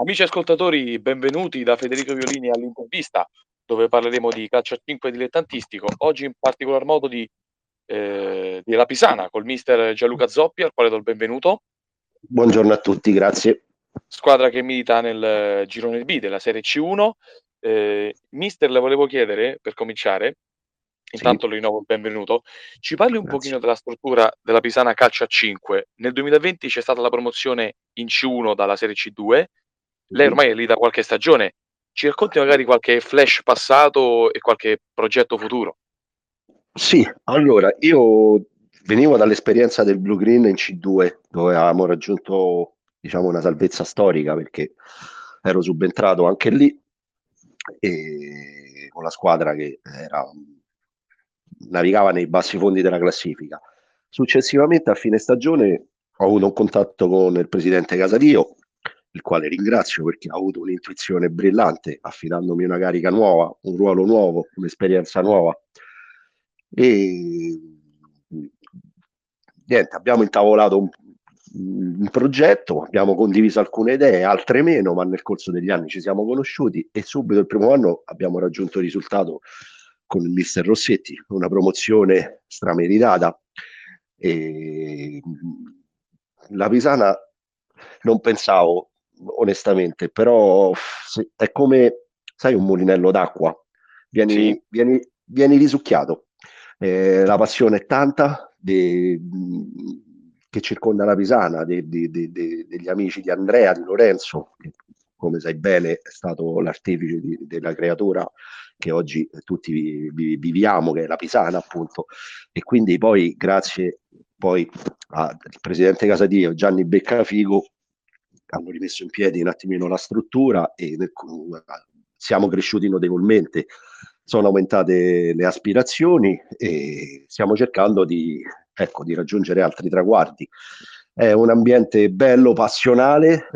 Amici ascoltatori, benvenuti da Federico Violini all'intervista, dove parleremo di calcio a 5 dilettantistico, oggi in particolar modo di La Pisana, col mister Gianluca Zoppi, al quale do il benvenuto. Buongiorno a tutti, grazie. Squadra che milita nel girone B della Serie C1. Mister, le volevo chiedere, per cominciare, intanto sì, le rinnovo il benvenuto, ci parli un pochino della struttura della Pisana calcio a 5. Nel 2020 c'è stata la promozione in C1 dalla Serie C2, lei ormai è lì da qualche stagione, ci racconti magari qualche flash passato e qualche progetto futuro? Sì, allora, io venivo dall'esperienza del Blue Green in C2, dove avevamo raggiunto, diciamo, una salvezza storica, perché ero subentrato anche lì e con la squadra che era, navigava nei bassi fondi della classifica. Successivamente, a fine stagione, ho avuto un contatto con il presidente Casadio, il quale ringrazio perché ha avuto un'intuizione brillante, affidandomi una carica nuova, un ruolo nuovo, un'esperienza nuova. E niente, abbiamo intavolato un progetto, abbiamo condiviso alcune idee, altre meno, ma nel corso degli anni ci siamo conosciuti e subito il primo anno abbiamo raggiunto il risultato con il Mister Rossetti, una promozione strameritata. E la Pisana non pensavo, onestamente, però è come, sai, un mulinello d'acqua, vieni risucchiato. La passione è tanta che circonda la Pisana, degli amici di Andrea, di Lorenzo, che, come sai bene, è stato l'artefice della creatura che oggi tutti viviamo, che è la Pisana, appunto. E quindi poi, grazie poi al presidente Casadio, Gianni Beccafigo, hanno rimesso in piedi un attimino la struttura e siamo cresciuti notevolmente. Sono aumentate le aspirazioni e stiamo cercando di raggiungere altri traguardi. È un ambiente bello, passionale,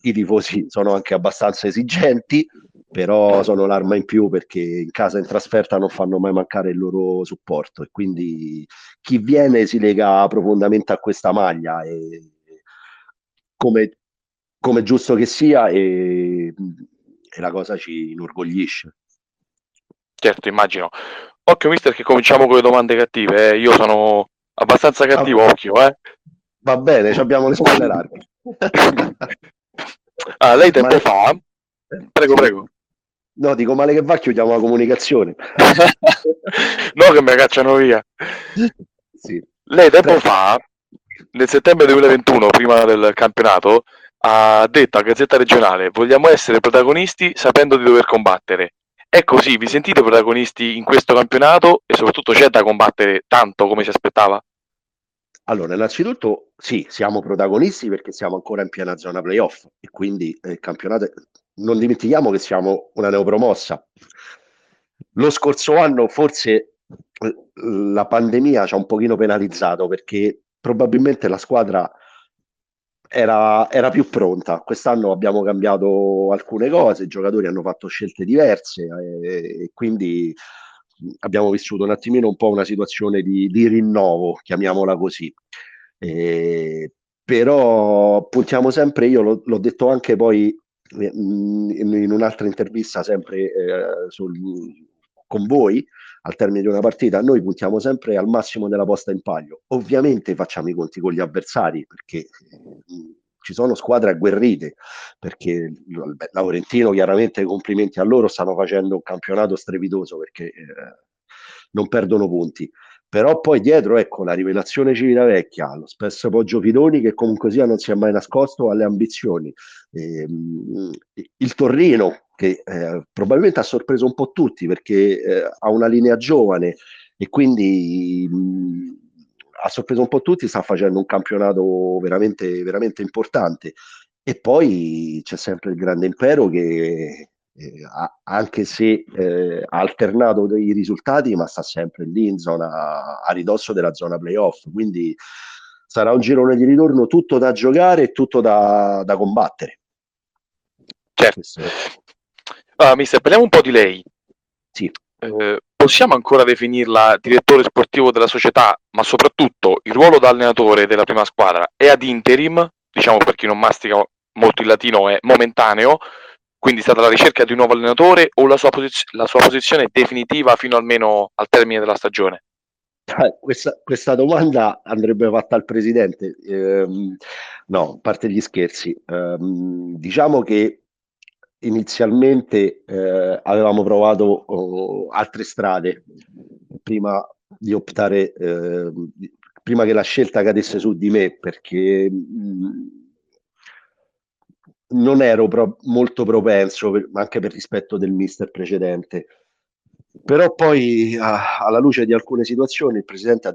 i tifosi sono anche abbastanza esigenti, però sono l'arma in più perché in casa e in trasferta non fanno mai mancare il loro supporto e quindi chi viene si lega profondamente a questa maglia, e come giusto che sia, e la cosa ci inorgoglisce. Certo, immagino. Occhio mister che cominciamo con le domande cattive, io sono abbastanza cattivo, occhio. Va bene, abbiamo le spalle larghe. Lei tempo fa... Prego. No, dico, male che va, chiudiamo la comunicazione. No, che me cacciano via. Sì. Lei tempo fa, nel settembre 2021, prima del campionato, ha detto a Gazzetta Regionale: vogliamo essere protagonisti sapendo di dover combattere. È così, vi sentite protagonisti in questo campionato e soprattutto c'è da combattere tanto come si aspettava? Allora, innanzitutto sì, siamo protagonisti perché siamo ancora in piena zona playoff e quindi il campionato, non dimentichiamo che siamo una neopromossa. Lo scorso anno forse la pandemia ci ha un pochino penalizzato perché probabilmente la squadra era più pronta. Quest'anno abbiamo cambiato alcune cose, i giocatori hanno fatto scelte diverse e quindi abbiamo vissuto un attimino un po' una situazione di rinnovo, chiamiamola così, però puntiamo sempre, io l'ho detto anche poi in un'altra intervista sempre con voi al termine di una partita, noi puntiamo sempre al massimo della posta in palio. Ovviamente facciamo i conti con gli avversari perché ci sono squadre agguerrite, perché Laurentino, chiaramente complimenti a loro, stanno facendo un campionato strepitoso perché non perdono punti, però poi dietro, ecco, la rivelazione Civitavecchia, lo Spes Poggio Fidoni che comunque sia non si è mai nascosto alle ambizioni, il Torrino che probabilmente ha sorpreso un po' tutti perché ha una linea giovane e quindi... ha sorpreso un po' tutti, sta facendo un campionato veramente, veramente importante. E poi c'è sempre il Grande Impero che anche se ha alternato dei risultati, ma sta sempre lì in zona, a ridosso della zona playoff, quindi sarà un girone di ritorno tutto da giocare e tutto da combattere. Certo. Allora, mister, parliamo un po' di lei. Sì. Possiamo ancora definirla direttore sportivo della società, ma soprattutto il ruolo da allenatore della prima squadra è ad interim, diciamo per chi non mastica molto in latino è momentaneo, quindi è stata la ricerca di un nuovo allenatore o la sua posizione definitiva fino almeno al termine della stagione? Questa domanda andrebbe fatta al presidente. No, a parte gli scherzi, diciamo che inizialmente avevamo provato altre strade prima di optare, prima che la scelta cadesse su di me, perché non ero molto propenso, ma anche per rispetto del mister precedente. Però poi, alla luce di alcune situazioni, il presidente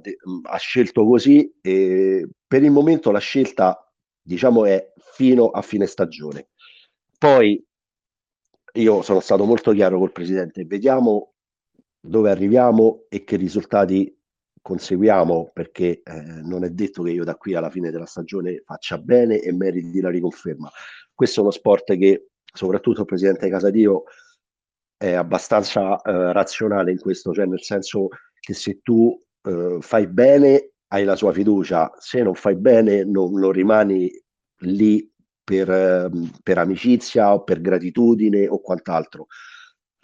ha scelto così, e per il momento la scelta, diciamo, è fino a fine stagione. Poi io sono stato molto chiaro col presidente: vediamo dove arriviamo e che risultati conseguiamo, perché non è detto che io da qui alla fine della stagione faccia bene e meriti la riconferma. Questo è uno sport che soprattutto il presidente Casadio è abbastanza razionale in questo, cioè nel senso che se tu fai bene hai la sua fiducia, se non fai bene non rimani lì per amicizia o per gratitudine o quant'altro.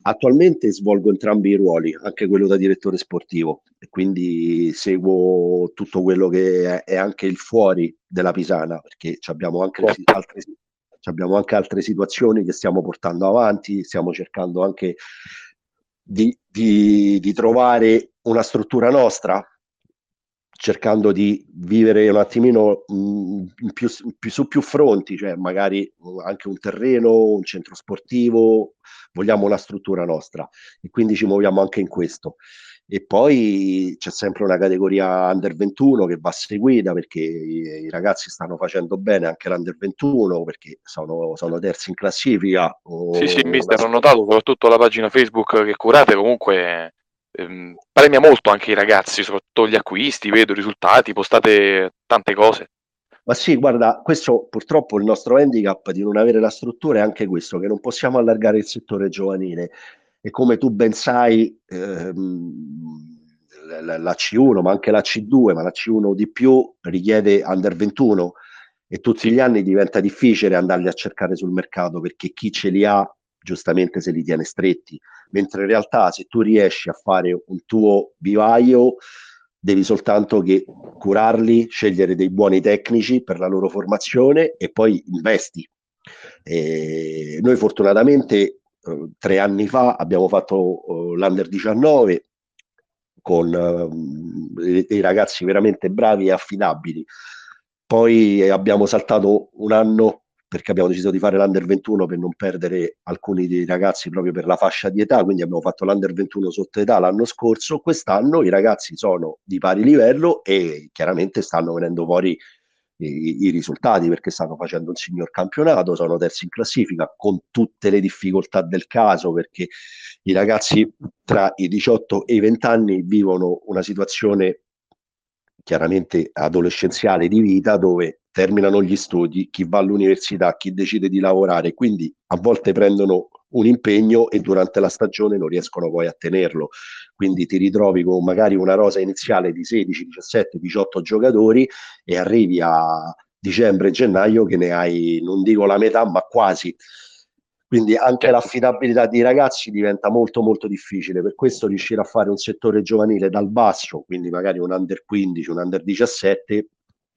Attualmente svolgo entrambi i ruoli, anche quello da direttore sportivo, e quindi seguo tutto quello che è anche il fuori della Pisana, perché abbiamo anche altre situazioni che stiamo portando avanti, stiamo cercando anche di trovare una struttura nostra, cercando di vivere un attimino su più fronti, cioè magari anche un terreno, un centro sportivo, vogliamo una struttura nostra e quindi ci muoviamo anche in questo. E poi c'è sempre una categoria under 21 che va seguita, perché i ragazzi stanno facendo bene anche l'under 21, perché sono terzi in classifica. Sì, mister, ho notato soprattutto la pagina Facebook che curate, comunque premia molto anche i ragazzi, soprattutto gli acquisti, vedo i risultati, postate tante cose. Ma sì, guarda, questo purtroppo è il nostro handicap di non avere la struttura, è anche questo, che non possiamo allargare il settore giovanile. E come tu ben sai, la C1, ma anche la C2, ma la C1 di più richiede under 21, e tutti gli anni diventa difficile andarli a cercare sul mercato, perché chi ce li ha giustamente se li tiene stretti, mentre in realtà se tu riesci a fare un tuo vivaio devi soltanto che curarli, scegliere dei buoni tecnici per la loro formazione e poi investi. E noi fortunatamente 3 anni fa abbiamo fatto l'Under 19 con dei ragazzi veramente bravi e affidabili. Poi abbiamo saltato un anno perché abbiamo deciso di fare l'Under 21 per non perdere alcuni dei ragazzi proprio per la fascia di età, quindi abbiamo fatto l'Under 21 sotto età l'anno scorso. Quest'anno i ragazzi sono di pari livello e chiaramente stanno venendo fuori i risultati, perché stanno facendo un signor campionato, sono terzi in classifica con tutte le difficoltà del caso, perché i ragazzi tra i 18 e i 20 anni vivono una situazione chiaramente adolescenziale di vita, dove terminano gli studi, chi va all'università, chi decide di lavorare, quindi a volte prendono un impegno e durante la stagione non riescono poi a tenerlo, quindi ti ritrovi con magari una rosa iniziale di 16, 17, 18 giocatori e arrivi a dicembre e gennaio che ne hai, non dico la metà, ma quasi. Quindi anche l'affidabilità dei ragazzi diventa molto molto difficile, per questo riuscire a fare un settore giovanile dal basso, quindi magari un under 15, un under 17,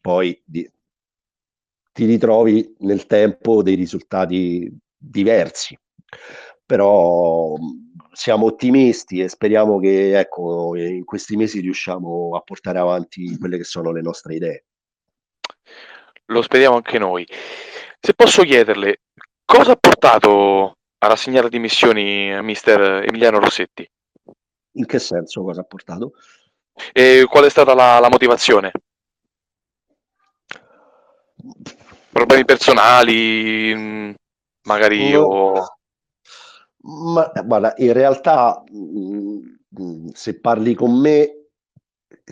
poi ti ritrovi nel tempo dei risultati diversi. Però siamo ottimisti e speriamo che, ecco, in questi mesi riusciamo a portare avanti quelle che sono le nostre idee. Lo speriamo anche noi. Se posso chiederle, cosa ha portato a rassegnare dimissioni a mister Emiliano Rossetti? In che senso, cosa ha portato? E qual è stata la motivazione? Problemi personali, magari io... No. Ma guarda, in realtà se parli con me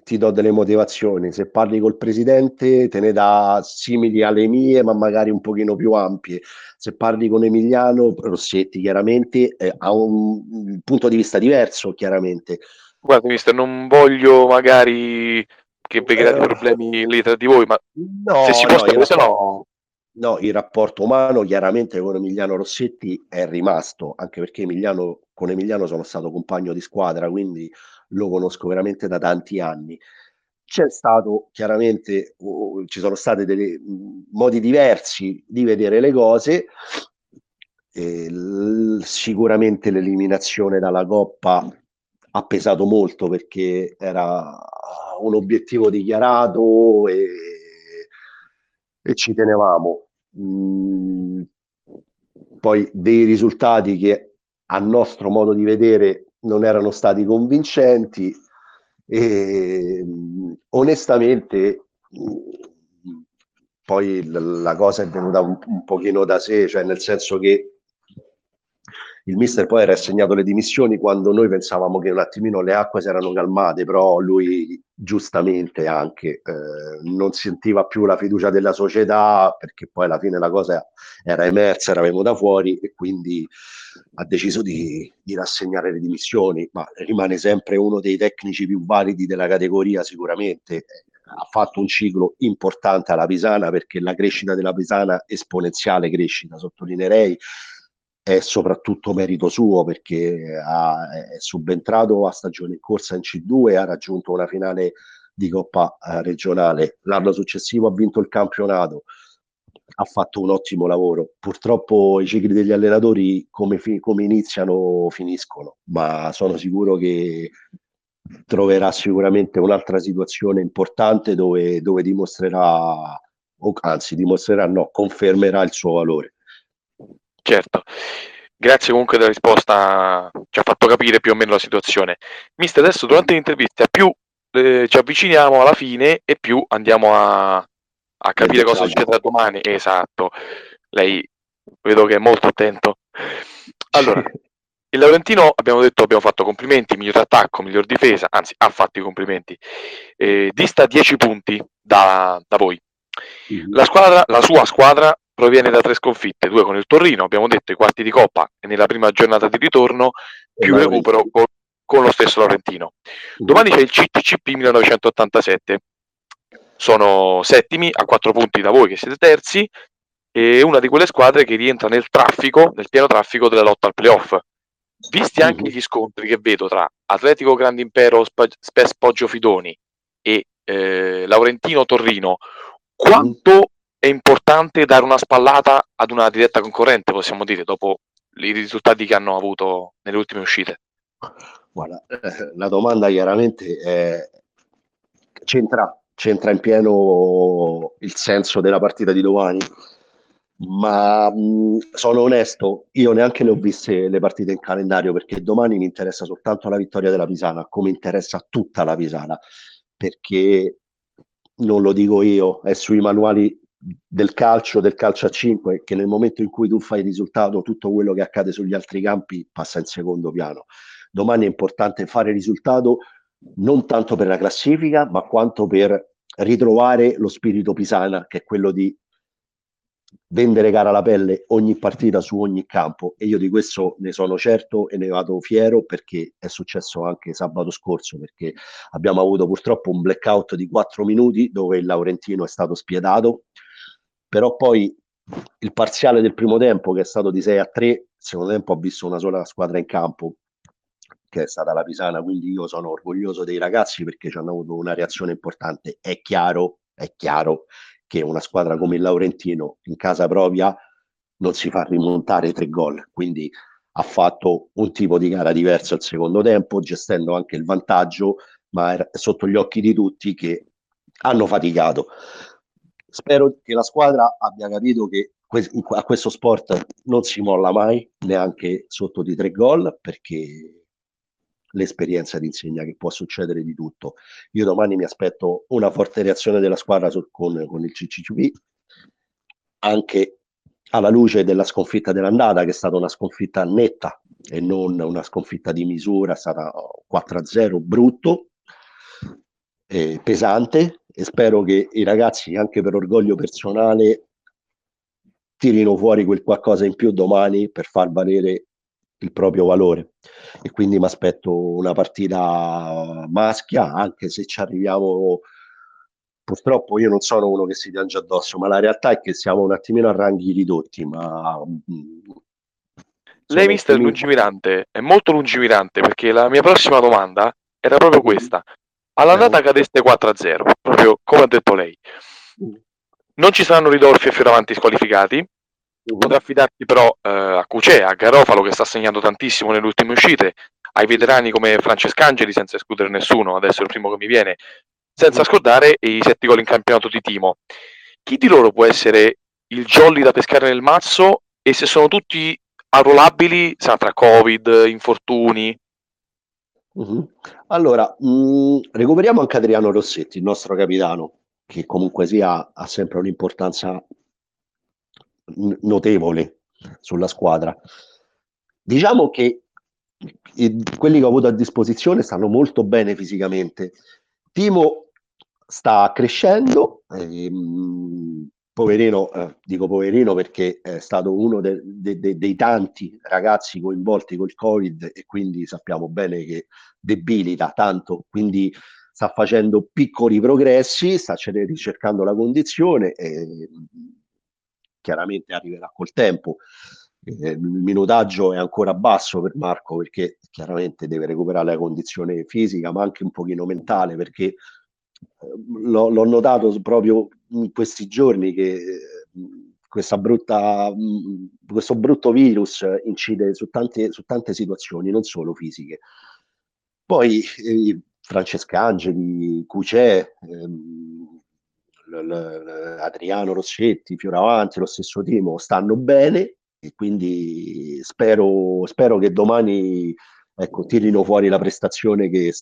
ti do delle motivazioni, se parli col presidente te ne dà simili alle mie, ma magari un pochino più ampie. Se parli con Emiliano Rossetti, chiaramente ha un punto di vista diverso, chiaramente. Guarda, mister, non voglio magari che vi create problemi lì tra di voi, ma no, se si può, no, No, il rapporto umano chiaramente con Emiliano Rossetti è rimasto, anche perché con Emiliano sono stato compagno di squadra, quindi lo conosco veramente da tanti anni. C'è stato chiaramente, ci sono stati dei modi diversi di vedere le cose, sicuramente l'eliminazione dalla Coppa ha pesato molto perché era un obiettivo dichiarato e ci tenevamo. Poi dei risultati che a nostro modo di vedere non erano stati convincenti e onestamente poi la cosa è venuta un pochino da sé, cioè nel senso che il mister poi era assegnato le dimissioni quando noi pensavamo che un attimino le acque si erano calmate, però lui giustamente anche non sentiva più la fiducia della società, perché poi alla fine la cosa era emersa, era venuta fuori, e quindi ha deciso di rassegnare le dimissioni, ma rimane sempre uno dei tecnici più validi della categoria sicuramente. Ha fatto un ciclo importante alla Pisana, perché la crescita della Pisana, esponenziale crescita, sottolineerei, è soprattutto merito suo, perché è subentrato a stagione in corsa in C2 e ha raggiunto una finale di Coppa regionale. L'anno successivo ha vinto il campionato, ha fatto un ottimo lavoro. Purtroppo i cicli degli allenatori come iniziano finiscono, ma sono sicuro che troverà sicuramente un'altra situazione importante dove dimostrerà, o anzi dimostrerà no, confermerà il suo valore. Certo, grazie comunque della risposta, ci ha fatto capire più o meno la situazione. Mister, adesso durante l'intervista più ci avviciniamo alla fine e più andiamo a capire cosa succederà domani. Esatto, lei vedo che è molto attento. Allora, il Laurentino abbiamo fatto complimenti, miglior attacco, miglior difesa, anzi ha fatto i complimenti, dista 10 punti da voi. La sua squadra proviene da 3 sconfitte, 2 con il Torrino, abbiamo detto i quarti di Coppa e nella prima giornata di ritorno, più recupero con lo stesso Laurentino. Domani c'è il CTCP 1987, sono settimi a 4 punti da voi che siete terzi, e una di quelle squadre che rientra nel pieno traffico della lotta al playoff. Visti anche gli scontri che vedo tra Atletico Grande Impero, Spes Poggio Fidoni e Laurentino Torrino, quanto è importante dare una spallata ad una diretta concorrente, possiamo dire, dopo i risultati che hanno avuto nelle ultime uscite? Guarda, la domanda chiaramente c'entra in pieno il senso della partita di domani, ma sono onesto, io neanche ne ho viste le partite in calendario, perché domani mi interessa soltanto la vittoria della Pisana, come interessa tutta la Pisana, perché non lo dico io, è sui manuali del calcio a 5, che nel momento in cui tu fai il risultato, tutto quello che accade sugli altri campi passa in secondo piano. Domani è importante fare risultato non tanto per la classifica, ma quanto per ritrovare lo spirito pisana, che è quello di vendere cara la pelle ogni partita su ogni campo, e io di questo ne sono certo e ne vado fiero, perché è successo anche sabato scorso, perché abbiamo avuto purtroppo un blackout di 4 minuti dove il Laurentino è stato spiedato, però poi il parziale del primo tempo, che è stato di 6-3, il secondo tempo ha visto una sola squadra in campo, che è stata la Pisana, quindi io sono orgoglioso dei ragazzi perché ci hanno avuto una reazione importante. È chiaro che una squadra come il Laurentino in casa propria non si fa rimontare 3 gol, quindi ha fatto un tipo di gara diverso al secondo tempo, gestendo anche il vantaggio, ma è sotto gli occhi di tutti che hanno faticato. Spero che la squadra abbia capito che a questo sport non si molla mai, neanche sotto di 3 gol, perché l'esperienza ti insegna che può succedere di tutto. Io domani mi aspetto una forte reazione della squadra con il CCCP, anche alla luce della sconfitta dell'andata, che è stata una sconfitta netta e non una sconfitta di misura, è stata 4-0 brutto, pesante, e spero che i ragazzi, anche per orgoglio personale, tirino fuori quel qualcosa in più domani per far valere il proprio valore, e quindi mi aspetto una partita maschia, anche se ci arriviamo purtroppo io non sono uno che si piange addosso, ma la realtà è che siamo un attimino a ranghi ridotti, ma... Lei, mister, lungimirante, è molto lungimirante, perché la mia prossima domanda era proprio questa. All'andata cadeste 4-0, proprio come ha detto lei. Non ci saranno Ridolfi e Fioravanti squalificati, potrà affidarti però a Cucè, a Garofalo, che sta segnando tantissimo nelle ultime uscite, ai veterani come Francesco Angeli, senza escludere nessuno, adesso è il primo che mi viene, senza scordare i 7 gol in campionato di Timo. Chi di loro può essere il jolly da pescare nel mazzo, e se sono tutti arruolabili, sa, tra Covid, infortuni? Allora, recuperiamo anche Adriano Rossetti, il nostro capitano, che comunque sia ha sempre un'importanza notevole sulla squadra. Diciamo che quelli che ho avuto a disposizione stanno molto bene fisicamente. Timo sta crescendo, poverino, dico poverino perché è stato uno dei tanti ragazzi coinvolti col Covid, e quindi sappiamo bene che debilita tanto, quindi sta facendo piccoli progressi, sta ricercando la condizione e chiaramente arriverà col tempo. Il minutaggio è ancora basso per Marco, perché chiaramente deve recuperare la condizione fisica ma anche un pochino mentale, perché l'ho notato proprio in questi giorni che questo brutto virus incide su tante situazioni, non solo fisiche. Poi Francesco Angeli, Cucè, Adriano Rossetti, Fioravanti, lo stesso Timo stanno bene, e quindi spero che domani, ecco, tirino fuori la prestazione che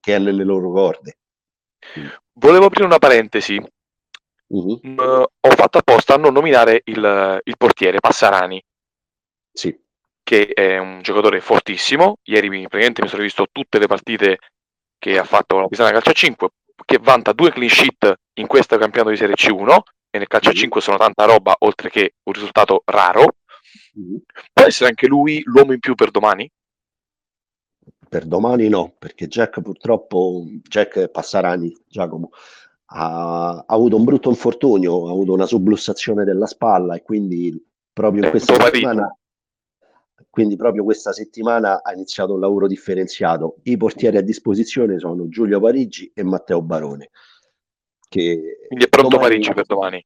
è nelle loro corde. Volevo aprire una parentesi. Ho fatto apposta a non nominare il portiere Passarani, sì, che è un giocatore fortissimo. Ieri praticamente mi sono visto tutte le partite che ha fatto con la Pisana Calcio a 5, che vanta 2 clean sheet in questo campionato di Serie C1, e nel calcio a 5 sono tanta roba, oltre che un risultato raro. Può essere anche lui l'uomo in più per domani? Per domani no, perché Jack Passarani, Giacomo, ha avuto un brutto infortunio, ha avuto una sublussazione della spalla, e quindi proprio questa settimana ha iniziato un lavoro differenziato. I portieri a disposizione sono Giulio Parigi e Matteo Barone. Quindi è pronto Parigi per domani?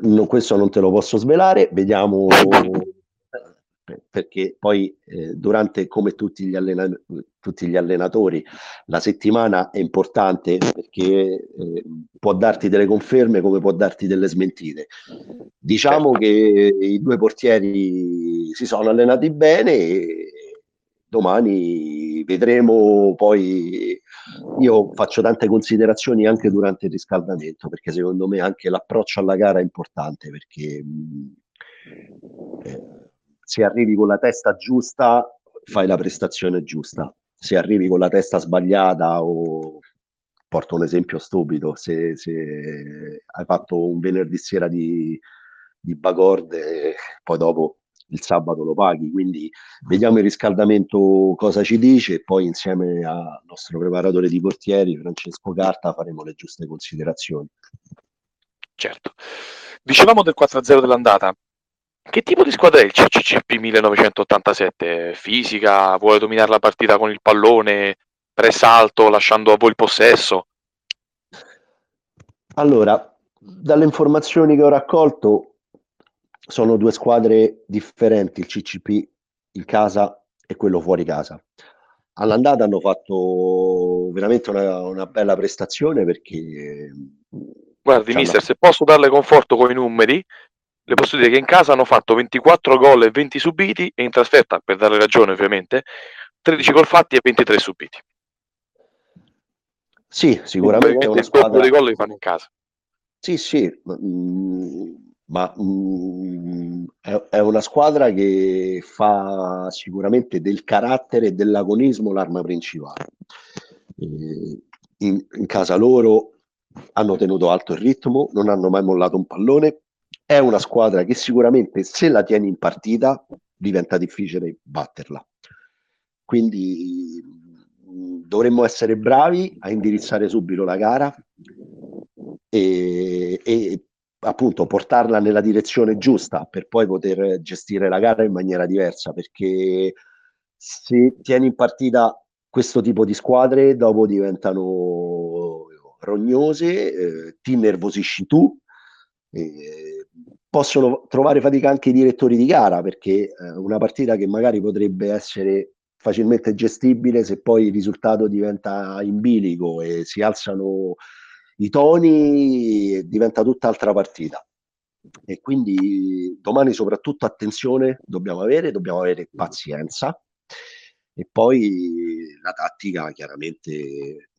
No, questo non te lo posso svelare, vediamo, perché poi durante, come tutti gli allenatori, la settimana è importante, perché può darti delle conferme come può darti delle smentite. Diciamo che i due portieri si sono allenati bene, e domani vedremo. Poi io faccio tante considerazioni anche durante il riscaldamento, perché secondo me anche l'approccio alla gara è importante, perché se arrivi con la testa giusta fai la prestazione giusta, se arrivi con la testa sbagliata, o porto un esempio stupido, se hai fatto un venerdì sera di bagorde, poi dopo il sabato lo paghi. Quindi vediamo il riscaldamento cosa ci dice, e poi insieme al nostro preparatore di portieri Francesco Carta faremo le giuste considerazioni. Certo. Dicevamo del 4-0 dell'andata. Che tipo di squadra è il CTCP 1987? Fisica, vuole dominare la partita con il pallone, press alto, lasciando a voi il possesso? Allora, dalle informazioni che ho raccolto sono due squadre differenti, il CCP in casa e quello fuori casa. All'andata hanno fatto veramente una bella prestazione, perché... Guardi, mister, se posso darle conforto con i numeri, le posso dire che in casa hanno fatto 24 gol e 20 subiti, e in trasferta, per darle ragione ovviamente, 13 gol fatti e 23 subiti. Sì, sicuramente è una squadra... Il gol li fanno in casa. Sì. Ma è una squadra che fa sicuramente del carattere e dell'agonismo l'arma principale. In casa loro hanno tenuto alto il ritmo, non hanno mai mollato un pallone. È una squadra che sicuramente, se la tieni in partita, diventa difficile batterla. Quindi dovremmo essere bravi a indirizzare subito la gara e appunto portarla nella direzione giusta per poi poter gestire la gara in maniera diversa, perché se tieni in partita questo tipo di squadre dopo diventano rognose, ti innervosisci tu, possono trovare fatica anche i direttori di gara, perché una partita che magari potrebbe essere facilmente gestibile, se poi il risultato diventa in bilico e si alzano i toni, diventa tutt'altra partita. E quindi domani soprattutto attenzione dobbiamo avere pazienza, e poi la tattica chiaramente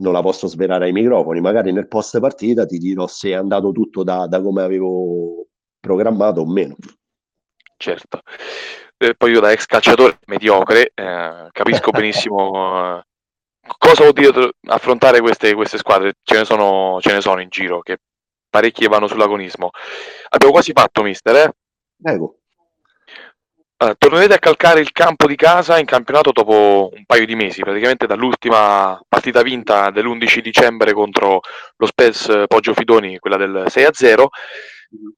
non la posso svelare ai microfoni, magari nel post partita ti dirò se è andato tutto da come avevo programmato o meno. Certo. Poi io da ex calciatore mediocre capisco benissimo cosa vuol dire affrontare queste squadre. Ce ne sono in giro che parecchie vanno sull'agonismo. Abbiamo quasi fatto, mister, eh? Prego. Tornerete a calcare il campo di casa in campionato dopo un paio di mesi, praticamente dall'ultima partita vinta dell'11 dicembre contro lo Spes Poggio Fidoni, quella del 6-0.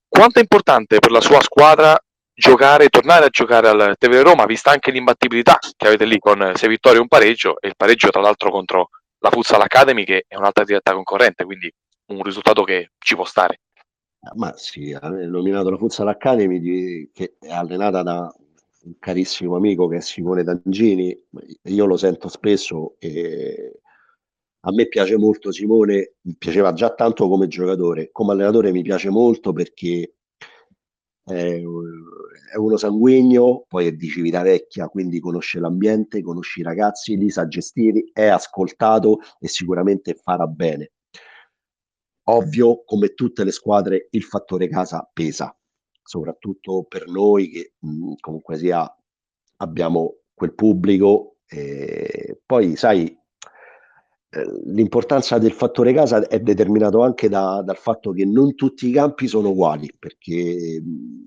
Quanto è importante per la sua squadra tornare a giocare al Tevere Roma, vista anche l'imbattibilità che avete lì con 6 vittorie e un pareggio, e il pareggio tra l'altro contro la Futsal Academy, che è un'altra diretta concorrente, quindi un risultato che ci può stare. Ma sì, ha nominato la Futsal Academy, che è allenata da un carissimo amico che è Simone Tangini. Io lo sento spesso e a me piace molto Simone, mi piaceva già tanto come giocatore, come allenatore mi piace molto perché è uno sanguigno, poi è di Civitavecchia, quindi conosce l'ambiente, conosce i ragazzi, li sa gestire, è ascoltato e sicuramente farà bene. Ovvio, come tutte le squadre, il fattore casa pesa, soprattutto per noi che comunque sia abbiamo quel pubblico. Poi sai, l'importanza del fattore casa è determinato anche dal fatto che non tutti i campi sono uguali, perché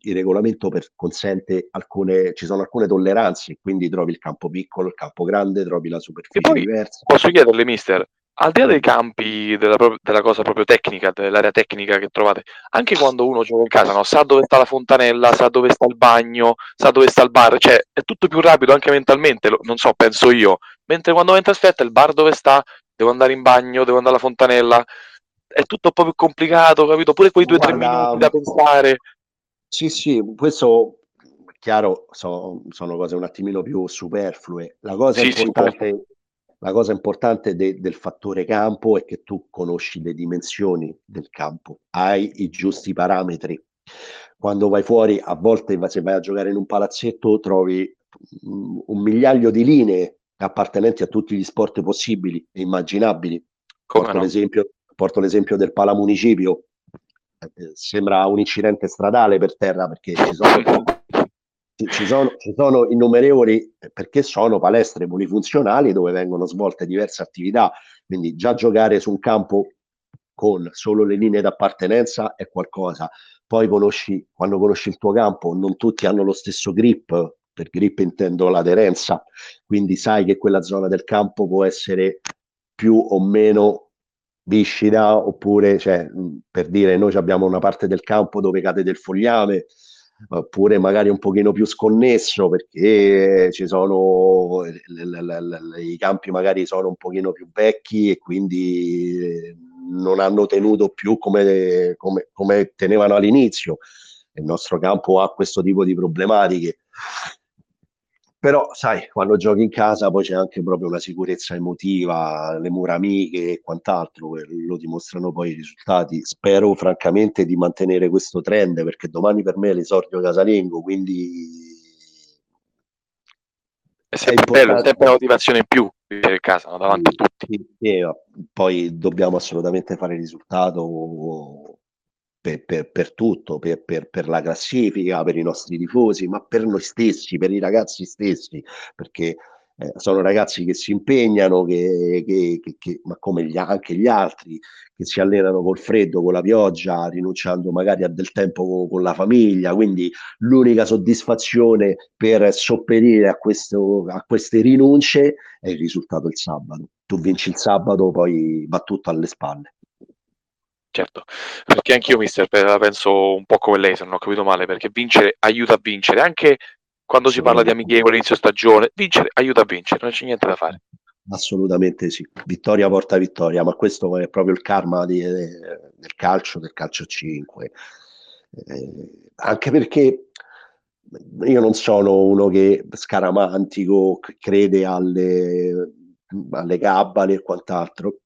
il regolamento consente ci sono alcune tolleranze, quindi trovi il campo piccolo, il campo grande, trovi la superficie diversa. Posso chiederle, mister, al di là dei campi, della cosa proprio tecnica, dell'area tecnica che trovate, anche quando uno gioca in casa, no? Sa dove sta la fontanella, sa dove sta il bagno, sa dove sta il bar, cioè è tutto più rapido anche mentalmente, non so, penso io, mentre quando entro aspetta il bar dove sta, devo andare in bagno, devo andare alla fontanella, è tutto un po' più complicato, capito? Pure quei 2-3 minuti da pensare. Sì, questo chiaro, sono cose un attimino più superflue. La cosa importante del fattore campo è che tu conosci le dimensioni del campo, hai i giusti parametri. Quando vai fuori, a volte se vai a giocare in un palazzetto trovi un migliaio di linee appartenenti a tutti gli sport possibili e immaginabili. Porto l'esempio del palamunicipio, sembra un incidente stradale per terra, perché ci sono innumerevoli, perché sono palestre polifunzionali dove vengono svolte diverse attività, quindi già giocare su un campo con solo le linee d'appartenenza è qualcosa. Poi quando conosci il tuo campo, non tutti hanno lo stesso grip. Per grip intendo l'aderenza, quindi sai che quella zona del campo può essere più o meno viscida, oppure, cioè, per dire, noi abbiamo una parte del campo dove cade del fogliame, oppure magari un pochino più sconnesso, perché ci sono i campi magari sono un pochino più vecchi e quindi non hanno tenuto più come tenevano all'inizio. Il nostro campo ha questo tipo di problematiche. Però sai, quando giochi in casa poi c'è anche proprio una sicurezza emotiva, le mura amiche e quant'altro, lo dimostrano poi i risultati. Spero francamente di mantenere questo trend, perché domani per me è l'esordio casalingo, quindi è sempre bello, è sempre una motivazione in più per casa, no? Davanti a tutti. Poi dobbiamo assolutamente fare risultato per tutto, per la classifica, per i nostri tifosi, ma per noi stessi, per i ragazzi stessi, perché sono ragazzi che si impegnano, ma come anche gli altri, che si allenano col freddo, con la pioggia, rinunciando magari a del tempo con la famiglia. Quindi l'unica soddisfazione per sopperire a queste rinunce è il risultato il sabato. Tu vinci il sabato, poi va tutto alle spalle. Certo, perché anch'io, mister, la penso un po' come lei, se non ho capito male, perché vincere aiuta a vincere, anche quando si parla di amichevole, inizio stagione, vincere aiuta a vincere, non c'è niente da fare. Assolutamente sì, vittoria porta vittoria, ma questo è proprio il karma del calcio 5, anche perché io non sono uno che scaramantico, crede alle gabbane e quant'altro,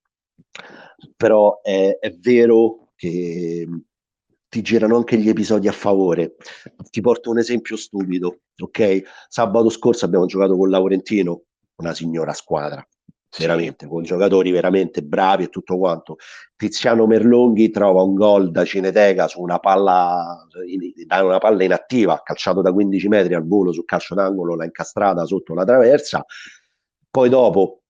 però è vero che ti girano anche gli episodi a favore. Ti porto un esempio stupido, ok? Sabato scorso abbiamo giocato con Laurentino, una signora squadra, veramente, con giocatori veramente bravi e tutto quanto. Tiziano Merlonghi trova un gol da Cineteca su una palla inattiva, calciato da 15 metri al volo sul calcio d'angolo, l'ha incastrata sotto la traversa. Poi dopo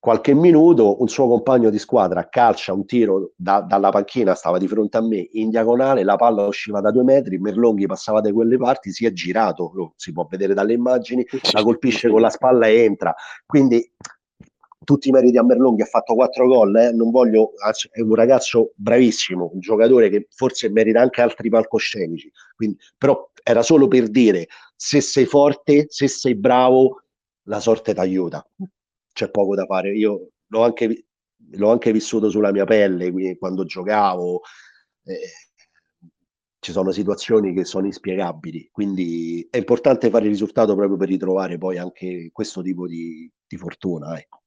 qualche minuto un suo compagno di squadra calcia un tiro dalla panchina, stava di fronte a me, in diagonale, la palla usciva da 2 metri, Merlonghi passava da quelle parti, si è girato, lo si può vedere dalle immagini, la colpisce con la spalla e entra. Quindi tutti i meriti a Merlonghi, ha fatto 4 gol, è un ragazzo bravissimo, un giocatore che forse merita anche altri palcoscenici. Quindi, però era solo per dire, se sei forte, se sei bravo, la sorte ti aiuta. C'è poco da fare, io l'ho anche vissuto sulla mia pelle, quindi quando giocavo ci sono situazioni che sono inspiegabili, quindi è importante fare il risultato proprio per ritrovare poi anche questo tipo di fortuna, ecco.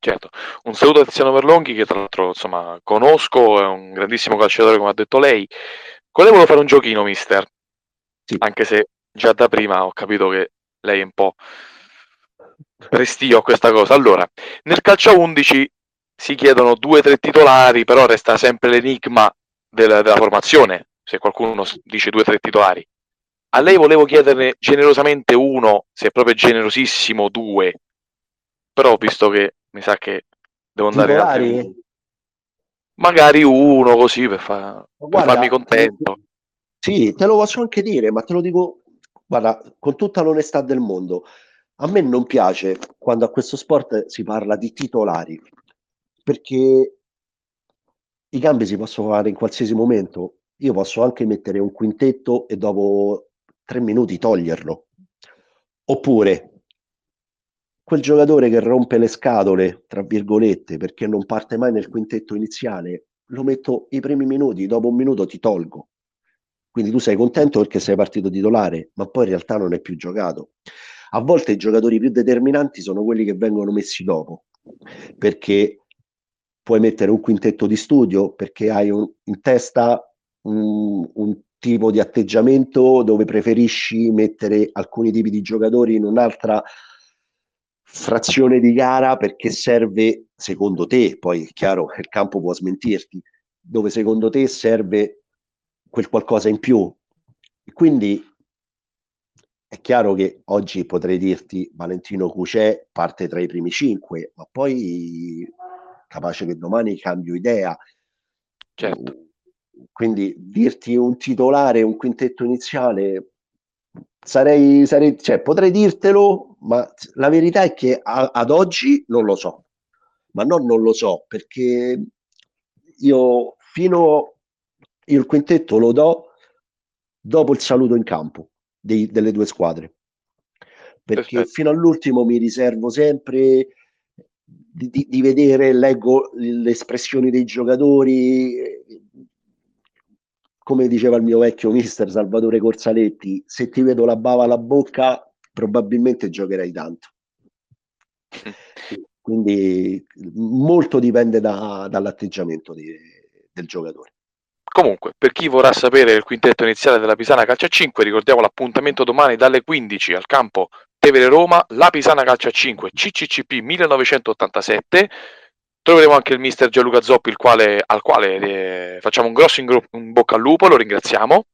Certo, un saluto a Tiziano Merlonghi, che tra l'altro insomma conosco, è un grandissimo calciatore, come ha detto lei. Con lei volevo fare un giochino, mister, sì. Anche se già da prima ho capito che lei è un po' prestio a questa cosa. Allora, nel calcio a 11 si chiedono 2-3 titolari, però resta sempre l'enigma della formazione, se qualcuno dice 2-3 titolari. A lei volevo chiederne generosamente uno, se è proprio generosissimo 2, però visto che mi sa che devo andare a magari uno così per farmi contento. Sì, te lo posso anche dire, ma te lo dico, guarda, con tutta l'onestà del mondo. A me non piace quando a questo sport si parla di titolari, perché i cambi si possono fare in qualsiasi momento. Io posso anche mettere un quintetto e dopo 3 minuti toglierlo. Oppure quel giocatore che rompe le scatole, tra virgolette, perché non parte mai nel quintetto iniziale, lo metto i primi minuti, dopo 1 minuto ti tolgo. Quindi tu sei contento perché sei partito titolare, ma poi in realtà non è più giocato. A volte i giocatori più determinanti sono quelli che vengono messi dopo, perché puoi mettere un quintetto di studio, perché hai in testa un tipo di atteggiamento dove preferisci mettere alcuni tipi di giocatori in un'altra frazione di gara, perché serve, secondo te, poi è chiaro che il campo può smentirti, dove secondo te serve quel qualcosa in più. Quindi è chiaro che oggi potrei dirti Valentino Cucè parte tra i primi 5, ma poi capace che domani cambio idea. Certo. Quindi dirti un titolare, un quintetto iniziale, sarei, potrei dirtelo, ma la verità è che ad oggi non lo so. Ma non lo so, perché io il quintetto lo do dopo il saluto in campo delle 2 squadre, perché perfetto. Fino all'ultimo mi riservo sempre di vedere, leggo le espressioni dei giocatori. Come diceva il mio vecchio mister Salvatore Corsaletti, se ti vedo la bava alla bocca probabilmente giocherai tanto. Quindi molto dipende dall'atteggiamento del giocatore. Comunque, per chi vorrà sapere il quintetto iniziale della Pisana Calcio a 5, ricordiamo l'appuntamento domani dalle 15 al campo Tevere Roma, La Pisana Calcio a 5, CTCP 1987. Troveremo anche il mister Gianluca Zoppi, al quale facciamo un grosso in bocca al lupo, lo ringraziamo.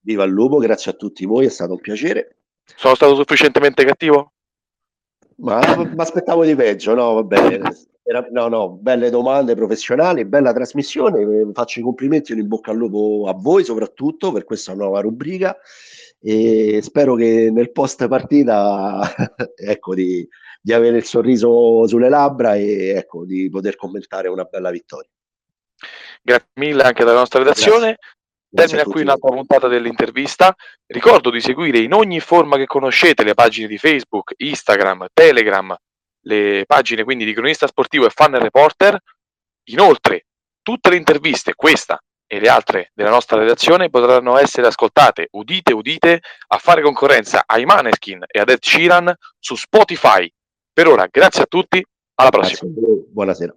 Viva il lupo, grazie a tutti voi, è stato un piacere. Sono stato sufficientemente cattivo? Ma aspettavo di peggio, no? Vabbè, belle domande professionali, bella trasmissione. Faccio i complimenti, un in bocca al lupo a voi, soprattutto per questa nuova rubrica. E spero che nel post partita ecco, di avere il sorriso sulle labbra e ecco, di poter commentare una bella vittoria. Grazie mille anche dalla nostra redazione. Termina qui un'altra puntata dell'intervista. Ricordo di seguire in ogni forma che conoscete le pagine di Facebook, Instagram, Telegram, le pagine quindi di Cronista Sportivo e Fan Reporter. Inoltre, tutte le interviste, questa e le altre della nostra redazione, potranno essere ascoltate, udite, udite, a fare concorrenza ai Maneskin e ad Ed Sheeran su Spotify. Per ora, grazie a tutti, alla prossima. Buonasera.